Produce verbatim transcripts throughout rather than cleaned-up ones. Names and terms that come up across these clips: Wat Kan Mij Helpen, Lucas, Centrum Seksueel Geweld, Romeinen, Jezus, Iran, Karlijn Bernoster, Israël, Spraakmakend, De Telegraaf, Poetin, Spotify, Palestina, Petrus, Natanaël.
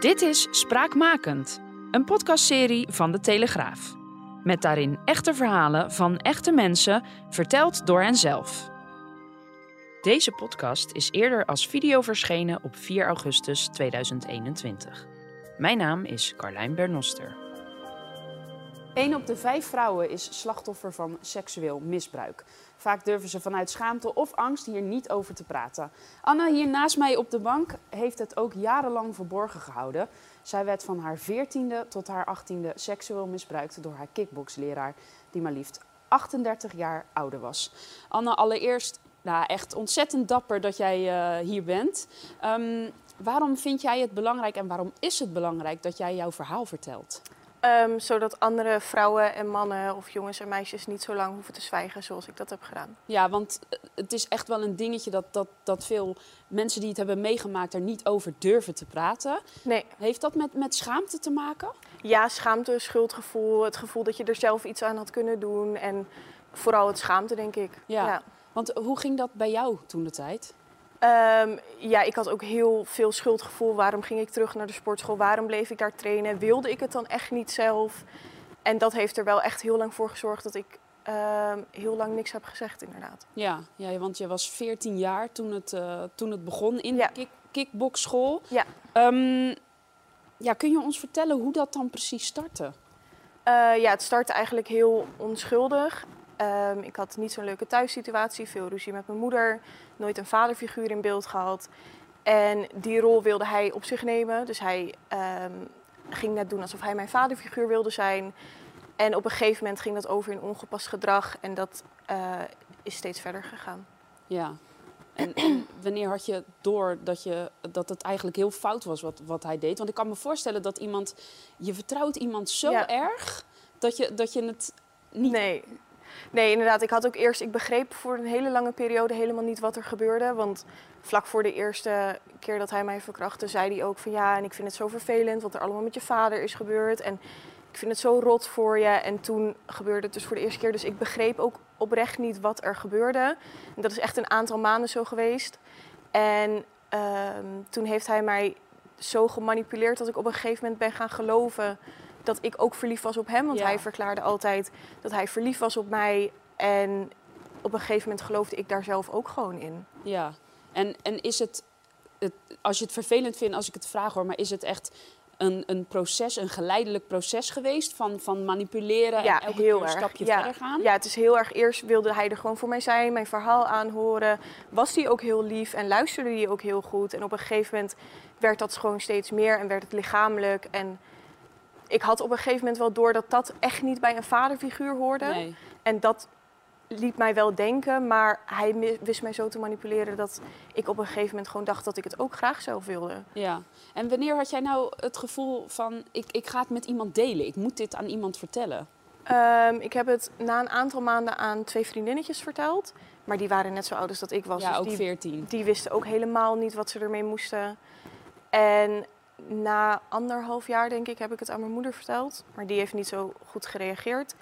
Dit is Spraakmakend, een podcastserie van De Telegraaf. Met daarin echte verhalen van echte mensen, verteld door henzelf. Deze podcast is eerder als video verschenen op vier augustus tweeduizend eenentwintig. Mijn naam is Karlijn Bernoster. Een op de vijf vrouwen is slachtoffer van seksueel misbruik. Vaak durven ze vanuit schaamte of angst hier niet over te praten. Anna, hier naast mij op de bank, heeft het ook jarenlang verborgen gehouden. Zij werd van haar veertiende tot haar achttiende seksueel misbruikt door haar kickboksleraar, die maar liefst achtendertig jaar ouder was. Anna, allereerst, nou, echt ontzettend dapper dat jij uh, hier bent. Um, waarom vind jij het belangrijk en waarom is het belangrijk dat jij jouw verhaal vertelt? Um, zodat andere vrouwen en mannen of jongens en meisjes niet zo lang hoeven te zwijgen zoals ik dat heb gedaan. Ja, want het is echt wel een dingetje dat, dat, dat veel mensen die het hebben meegemaakt er niet over durven te praten. Nee. Heeft dat met, met schaamte te maken? Ja, schaamte, schuldgevoel, het gevoel dat je er zelf iets aan had kunnen doen en vooral het schaamte, denk ik. Ja, ja. Want hoe ging dat bij jou toen de tijd? Um, ja, ik had ook heel veel schuldgevoel. Waarom ging ik terug naar de sportschool? Waarom bleef ik daar trainen? Wilde ik het dan echt niet zelf? En dat heeft er wel echt heel lang voor gezorgd dat ik um, heel lang niks heb gezegd, inderdaad. Ja, ja, want je was veertien jaar toen het, uh, toen het begon in ja. de kick, kickboxschool. Ja. Um, ja, kun je ons vertellen hoe dat dan precies startte? Uh, ja, het startte eigenlijk heel onschuldig. Um, ik had niet zo'n leuke thuissituatie, veel ruzie met mijn moeder, nooit een vaderfiguur in beeld gehad. En die rol wilde hij op zich nemen, dus hij um, ging net doen alsof hij mijn vaderfiguur wilde zijn. En op een gegeven moment ging dat over in ongepast gedrag en dat uh, is steeds verder gegaan. Ja, en, en wanneer had je door dat, je, dat het eigenlijk heel fout was wat, wat hij deed? Want ik kan me voorstellen dat iemand, je vertrouwt iemand zo ja. erg dat je, dat je het niet... Nee. Nee, inderdaad. Ik had ook eerst, ik begreep voor een hele lange periode helemaal niet wat er gebeurde. Want vlak voor de eerste keer dat hij mij verkrachtte, zei hij ook van ja, en ik vind het zo vervelend wat er allemaal met je vader is gebeurd. En ik vind het zo rot voor je. En toen gebeurde het dus voor de eerste keer. Dus ik begreep ook oprecht niet wat er gebeurde. En dat is echt een aantal maanden zo geweest. En uh, toen heeft hij mij zo gemanipuleerd dat ik op een gegeven moment ben gaan geloven dat ik ook verliefd was op hem, want ja. hij verklaarde altijd dat hij verliefd was op mij. En op een gegeven moment geloofde ik daar zelf ook gewoon in. Ja, en, en is het, het, als je het vervelend vindt als ik het vraag hoor, maar is het echt een, een proces, een geleidelijk proces geweest van, van manipuleren ja, en elke keer een erg. stapje ja. verder gaan? Ja, het is heel erg, eerst wilde hij er gewoon voor mij zijn, mijn verhaal aanhoren. Was hij ook heel lief en luisterde hij ook heel goed. En op een gegeven moment werd dat gewoon steeds meer en werd het lichamelijk en... Ik had op een gegeven moment wel door dat dat echt niet bij een vaderfiguur hoorde. Nee. En dat liet mij wel denken, maar hij wist mij zo te manipuleren dat ik op een gegeven moment gewoon dacht dat ik het ook graag zelf wilde. Ja. En wanneer had jij nou het gevoel van, ik, ik ga het met iemand delen, ik moet dit aan iemand vertellen? Um, ik heb het na een aantal maanden aan twee vriendinnetjes verteld, maar die waren net zo oud als dat ik was. Ja, dus ook die, veertien. Die wisten ook helemaal niet wat ze ermee moesten. En... Na anderhalf jaar, denk ik, heb ik het aan mijn moeder verteld. Maar die heeft niet zo goed gereageerd.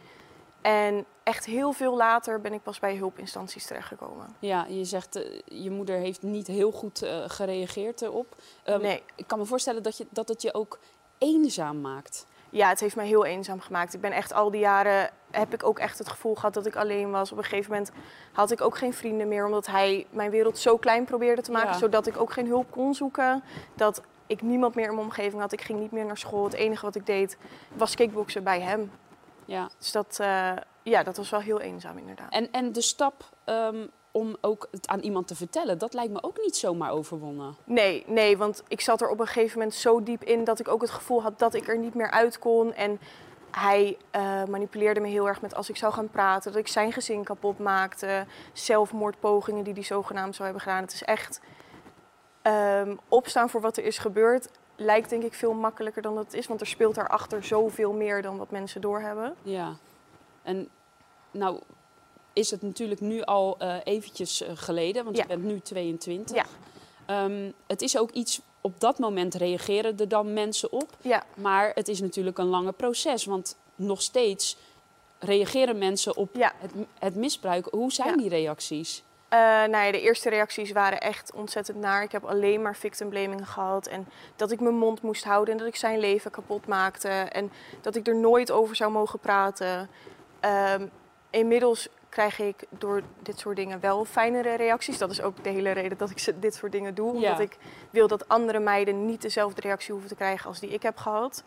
En echt heel veel later ben ik pas bij hulpinstanties terechtgekomen. Ja, je zegt, uh, je moeder heeft niet heel goed uh, gereageerd erop. Um, nee. Ik kan me voorstellen dat, je, dat het je ook eenzaam maakt. Ja, het heeft mij heel eenzaam gemaakt. Ik ben echt al die jaren, heb ik ook echt het gevoel gehad dat ik alleen was. Op een gegeven moment had ik ook geen vrienden meer. Omdat hij mijn wereld zo klein probeerde te maken. Ja. Zodat ik ook geen hulp kon zoeken. Dat... Ik niemand meer in mijn omgeving had. Ik ging niet meer naar school. Het enige wat ik deed was kickboksen bij hem. Ja. Dus dat, uh, ja, dat was wel heel eenzaam inderdaad. En, en de stap um, om ook het aan iemand te vertellen, dat lijkt me ook niet zomaar overwonnen. Nee, nee, want ik zat er op een gegeven moment zo diep in dat ik ook het gevoel had dat ik er niet meer uit kon. En hij uh, manipuleerde me heel erg met als ik zou gaan praten, dat ik zijn gezin kapot maakte. Zelfmoordpogingen die hij zogenaamd zou hebben gedaan. Het is echt... um, opstaan voor wat er is gebeurd lijkt denk ik veel makkelijker dan dat het is. Want er speelt daarachter zoveel meer dan wat mensen doorhebben. Ja, en nou is het natuurlijk nu al uh, eventjes geleden, want ja. je bent nu tweeëntwintig. Ja. Um, het is ook iets... Op dat moment reageren er dan mensen op. Ja. Maar het is natuurlijk een lange proces. Want nog steeds reageren mensen op ja. het, het misbruik. Hoe zijn ja. die reacties? Uh, nou ja, de eerste reacties waren echt ontzettend naar. Ik heb alleen maar victim blaming gehad. En dat ik mijn mond moest houden en dat ik zijn leven kapot maakte. En dat ik er nooit over zou mogen praten. Uh, inmiddels... krijg ik door dit soort dingen wel fijnere reacties. Dat is ook de hele reden dat ik dit soort dingen doe. Omdat ja. ik wil dat andere meiden niet dezelfde reactie hoeven te krijgen als die ik heb gehad.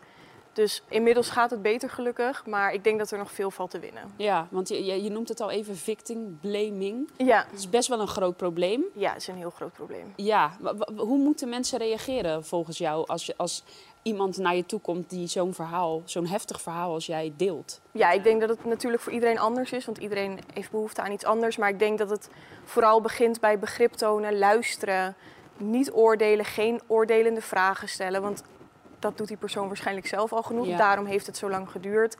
Dus inmiddels gaat het beter gelukkig, maar ik denk dat er nog veel valt te winnen. Ja, want je, je, je noemt het al even victim blaming. Ja. Dat is best wel een groot probleem. Ja, dat is een heel groot probleem. Ja, maar hoe moeten mensen reageren volgens jou als je... Als... iemand naar je toe komt die zo'n verhaal, zo'n heftig verhaal als jij deelt? Ja, ik denk dat het natuurlijk voor iedereen anders is, want iedereen heeft behoefte aan iets anders. Maar ik denk dat het vooral begint bij begrip tonen, luisteren, niet oordelen, geen oordelende vragen stellen. Want dat doet die persoon waarschijnlijk zelf al genoeg, ja. daarom heeft het zo lang geduurd.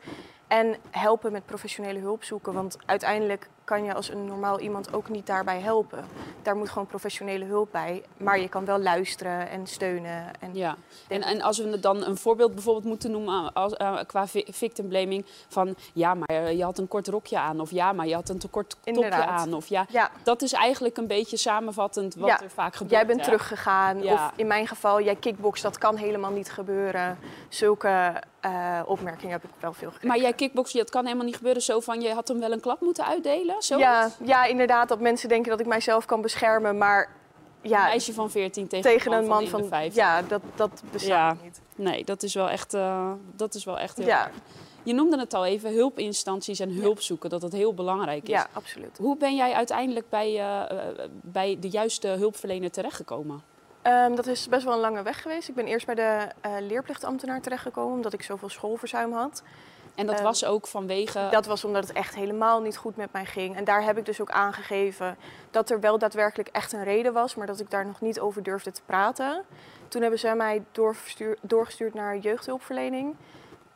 En helpen met professionele hulp zoeken, want uiteindelijk kan je als een normaal iemand ook niet daarbij helpen. Daar moet gewoon professionele hulp bij, maar je kan wel luisteren en steunen. En, ja. en, en als we dan een voorbeeld bijvoorbeeld moeten noemen als, uh, qua victim blaming van ja, maar je had een kort rokje aan of ja, maar je had een te kort topje Inderdaad. aan. Of, ja, ja. Dat is eigenlijk een beetje samenvattend wat ja. er vaak gebeurt. Jij bent hè? teruggegaan ja. of in mijn geval, jij kickbox, dat kan helemaal niet gebeuren. Zulke... Uh, opmerkingen heb ik wel veel gekregen. Maar jij kickboksen, dat kan helemaal niet gebeuren. Zo van, je had hem wel een klap moeten uitdelen? Zo ja, ja, inderdaad. Dat mensen denken dat ik mijzelf kan beschermen. Maar ja, een meisje van veertien tegen, tegen een man van, van ja, dat, dat bestaat ja, niet. Nee, dat is wel echt, uh, dat is wel echt heel ja. Je noemde het al even, hulpinstanties en hulp zoeken. Dat dat heel belangrijk is. Ja, absoluut. Hoe ben jij uiteindelijk bij, uh, bij de juiste hulpverlener terechtgekomen? Um, dat is best wel een lange weg geweest. Ik ben eerst bij de uh, leerplichtambtenaar terechtgekomen, omdat ik zoveel schoolverzuim had. En dat um, was ook vanwege... Dat was omdat het echt helemaal niet goed met mij ging. En daar heb ik dus ook aangegeven dat er wel daadwerkelijk echt een reden was, maar dat ik daar nog niet over durfde te praten. Toen hebben ze mij doorverstuur, doorgestuurd naar jeugdhulpverlening.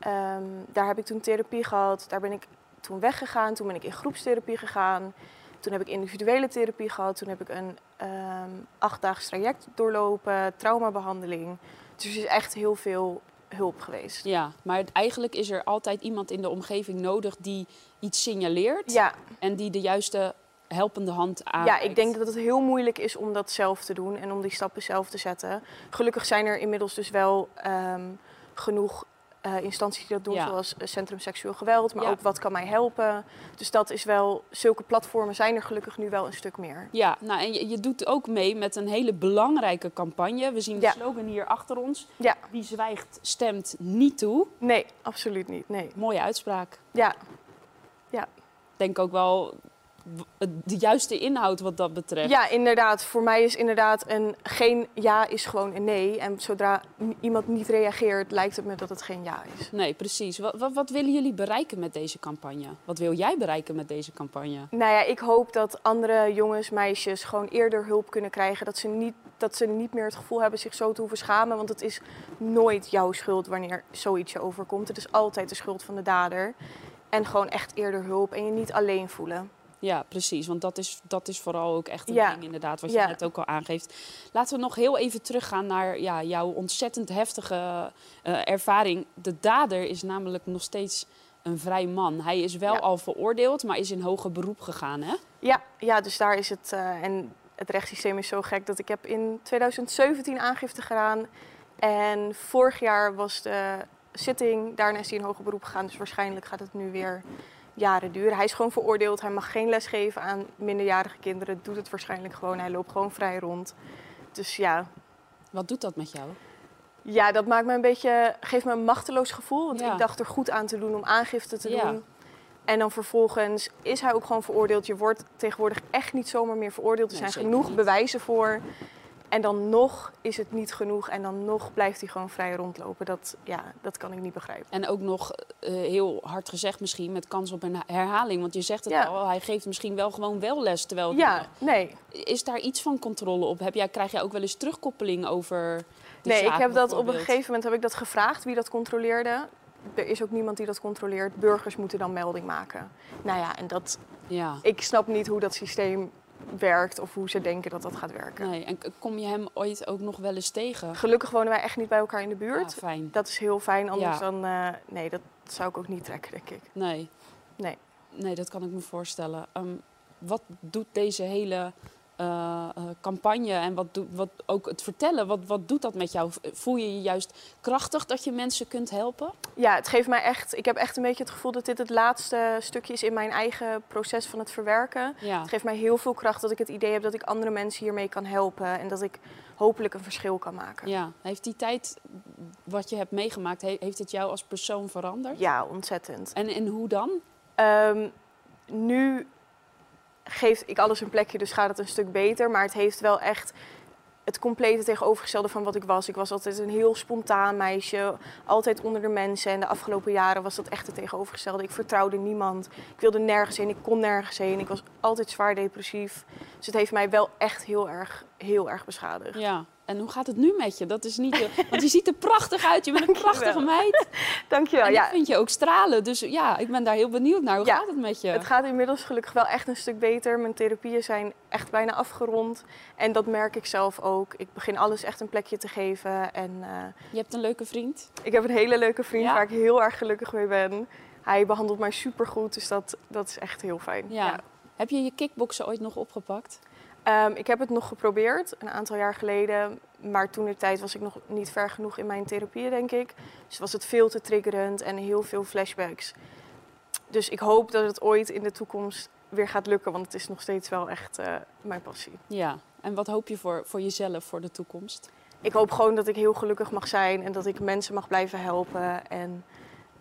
Um, daar heb ik toen therapie gehad. Daar ben ik toen weggegaan. Toen ben ik in groepstherapie gegaan. Toen heb ik individuele therapie gehad. Toen heb ik een um, achtdaags traject doorlopen, traumabehandeling. Dus er is echt heel veel hulp geweest. Ja, maar eigenlijk is er altijd iemand in de omgeving nodig die iets signaleert. Ja. En die de juiste helpende hand aanreikt. Ja, ik denk dat het heel moeilijk is om dat zelf te doen en om die stappen zelf te zetten. Gelukkig zijn er inmiddels dus wel um, genoeg... Uh, instanties die dat doen, ja. zoals Centrum Seksueel Geweld, maar ja. ook Wat Kan Mij Helpen. Dus dat is wel, zulke platformen zijn er gelukkig nu wel een stuk meer. Ja, nou en je, je doet ook mee met een hele belangrijke campagne. We zien de ja. slogan hier achter ons. Ja. Wie zwijgt, stemt niet toe. Nee, absoluut niet. Nee. Mooie uitspraak. Ja. Ja. Denk ook wel de juiste inhoud wat dat betreft. Ja, inderdaad. Voor mij is inderdaad een geen ja is gewoon een nee. En zodra iemand niet reageert, lijkt het me dat het geen ja is. Nee, precies. Wat, wat, wat willen jullie bereiken met deze campagne? Wat wil jij bereiken met deze campagne? Nou ja, ik hoop dat andere jongens, meisjes gewoon eerder hulp kunnen krijgen. Dat ze niet, dat ze niet meer het gevoel hebben zich zo te hoeven schamen. Want het is nooit jouw schuld wanneer zoiets je overkomt. Het is altijd de schuld van de dader. En gewoon echt eerder hulp en je niet alleen voelen. Ja, precies. Want dat is, dat is vooral ook echt een ja. ding inderdaad, wat je ja. net ook al aangeeft. Laten we nog heel even teruggaan naar ja, jouw ontzettend heftige uh, ervaring. De dader is namelijk nog steeds een vrij man. Hij is wel ja. al veroordeeld, maar is in hoger beroep gegaan, hè? Ja, ja dus daar is het... Uh, en het rechtssysteem is zo gek dat ik heb in tweeduizend zeventien aangifte gedaan. En vorig jaar was de zitting, daarna is hij in hoger beroep gegaan. Dus waarschijnlijk gaat het nu weer... jaren duren. Hij is gewoon veroordeeld. Hij mag geen les geven aan minderjarige kinderen. Doet het waarschijnlijk gewoon. Hij loopt gewoon vrij rond. Dus ja. Wat doet dat met jou? Ja, dat maakt me een beetje, geeft me een machteloos gevoel. Want ja. ik dacht er goed aan te doen om aangifte te ja. doen. En dan vervolgens is hij ook gewoon veroordeeld. Je wordt tegenwoordig echt niet zomaar meer veroordeeld. Er nee, zijn genoeg niet. bewijzen voor. En dan nog is het niet genoeg en dan nog blijft hij gewoon vrij rondlopen. Dat, ja, dat kan ik niet begrijpen. En ook nog uh, heel hard gezegd misschien met kans op een herhaling. Want je zegt het ja. al, hij geeft misschien wel gewoon wel les. Terwijl het ja, nog... nee. Is daar iets van controle op? Heb jij, krijg jij ook wel eens terugkoppeling over die Nee, zaak, ik heb dat op een gegeven moment heb ik dat gevraagd wie dat controleerde. Er is ook niemand die dat controleert. Burgers moeten dan melding maken. Nou ja, en dat... Ja. Ik snap niet hoe dat systeem... werkt of hoe ze denken dat dat gaat werken. Nee, en kom je hem ooit ook nog wel eens tegen? Gelukkig wonen wij echt niet bij elkaar in de buurt. Ja, fijn. Dat is heel fijn, anders ja. dan... Uh, nee, dat zou ik ook niet trekken, denk ik. Nee. Nee. Nee, dat kan ik me voorstellen. Um, wat doet deze hele uh, campagne en wat doet, wat, ook het vertellen, wat, wat doet dat met jou? Voel je je juist krachtig dat je mensen kunt helpen? Ja, het geeft mij echt... Ik heb echt een beetje het gevoel dat dit het laatste stukje is in mijn eigen proces van het verwerken. Ja. Het geeft mij heel veel kracht dat ik het idee heb dat ik andere mensen hiermee kan helpen. En dat ik hopelijk een verschil kan maken. Ja. Heeft die tijd wat je hebt meegemaakt, heeft het jou als persoon veranderd? Ja, ontzettend. En, en hoe dan? Um, nu... geef ik alles een plekje, dus gaat het een stuk beter. Maar het heeft wel echt het complete tegenovergestelde van wat ik was. Ik was altijd een heel spontaan meisje, altijd onder de mensen. En de afgelopen jaren was dat echt het tegenovergestelde. Ik vertrouwde niemand, ik wilde nergens heen, ik kon nergens heen. Ik was altijd zwaar depressief. Dus het heeft mij wel echt heel erg, heel erg beschadigd. Ja. En hoe gaat het nu met je? Dat is niet je... Want je ziet er prachtig uit. Je bent een prachtige meid. Dank je wel. En ik ja. vind je ook stralen. Dus ja, ik ben daar heel benieuwd naar. Hoe ja, gaat het met je? Het gaat inmiddels gelukkig wel echt een stuk beter. Mijn therapieën zijn echt bijna afgerond. En dat merk ik zelf ook. Ik begin alles echt een plekje te geven. En, uh... je hebt een leuke vriend? Ik heb een hele leuke vriend ja. waar ik heel erg gelukkig mee ben. Hij behandelt mij supergoed. Dus dat, dat is echt heel fijn. Ja. Ja. Heb je je kickboksen ooit nog opgepakt? Um, ik heb het nog geprobeerd, een aantal jaar geleden. Maar toenertijd was ik nog niet ver genoeg in mijn therapieën, denk ik. Dus was het veel te triggerend en heel veel flashbacks. Dus ik hoop dat het ooit in de toekomst weer gaat lukken. Want het is nog steeds wel echt uh, mijn passie. Ja, en wat hoop je voor, voor jezelf, voor de toekomst? Ik hoop gewoon dat ik heel gelukkig mag zijn. En dat ik mensen mag blijven helpen. En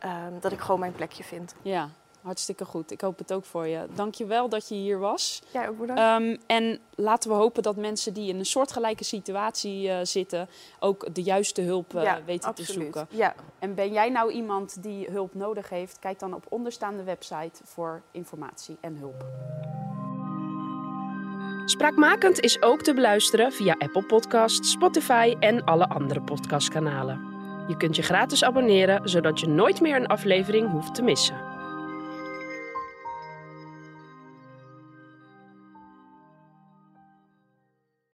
um, dat ik gewoon mijn plekje vind. Ja. Hartstikke goed. Ik hoop het ook voor je. Dank je wel dat je hier was. Ja, ook bedankt. Um, en laten we hopen dat mensen die in een soortgelijke situatie uh, zitten... ook de juiste hulp uh, ja, weten absoluut. te zoeken. Ja. En ben jij nou iemand die hulp nodig heeft? Kijk dan op onderstaande website voor informatie en hulp. Spraakmakend is ook te beluisteren via Apple Podcasts, Spotify en alle andere podcastkanalen. Je kunt je gratis abonneren, zodat je nooit meer een aflevering hoeft te missen.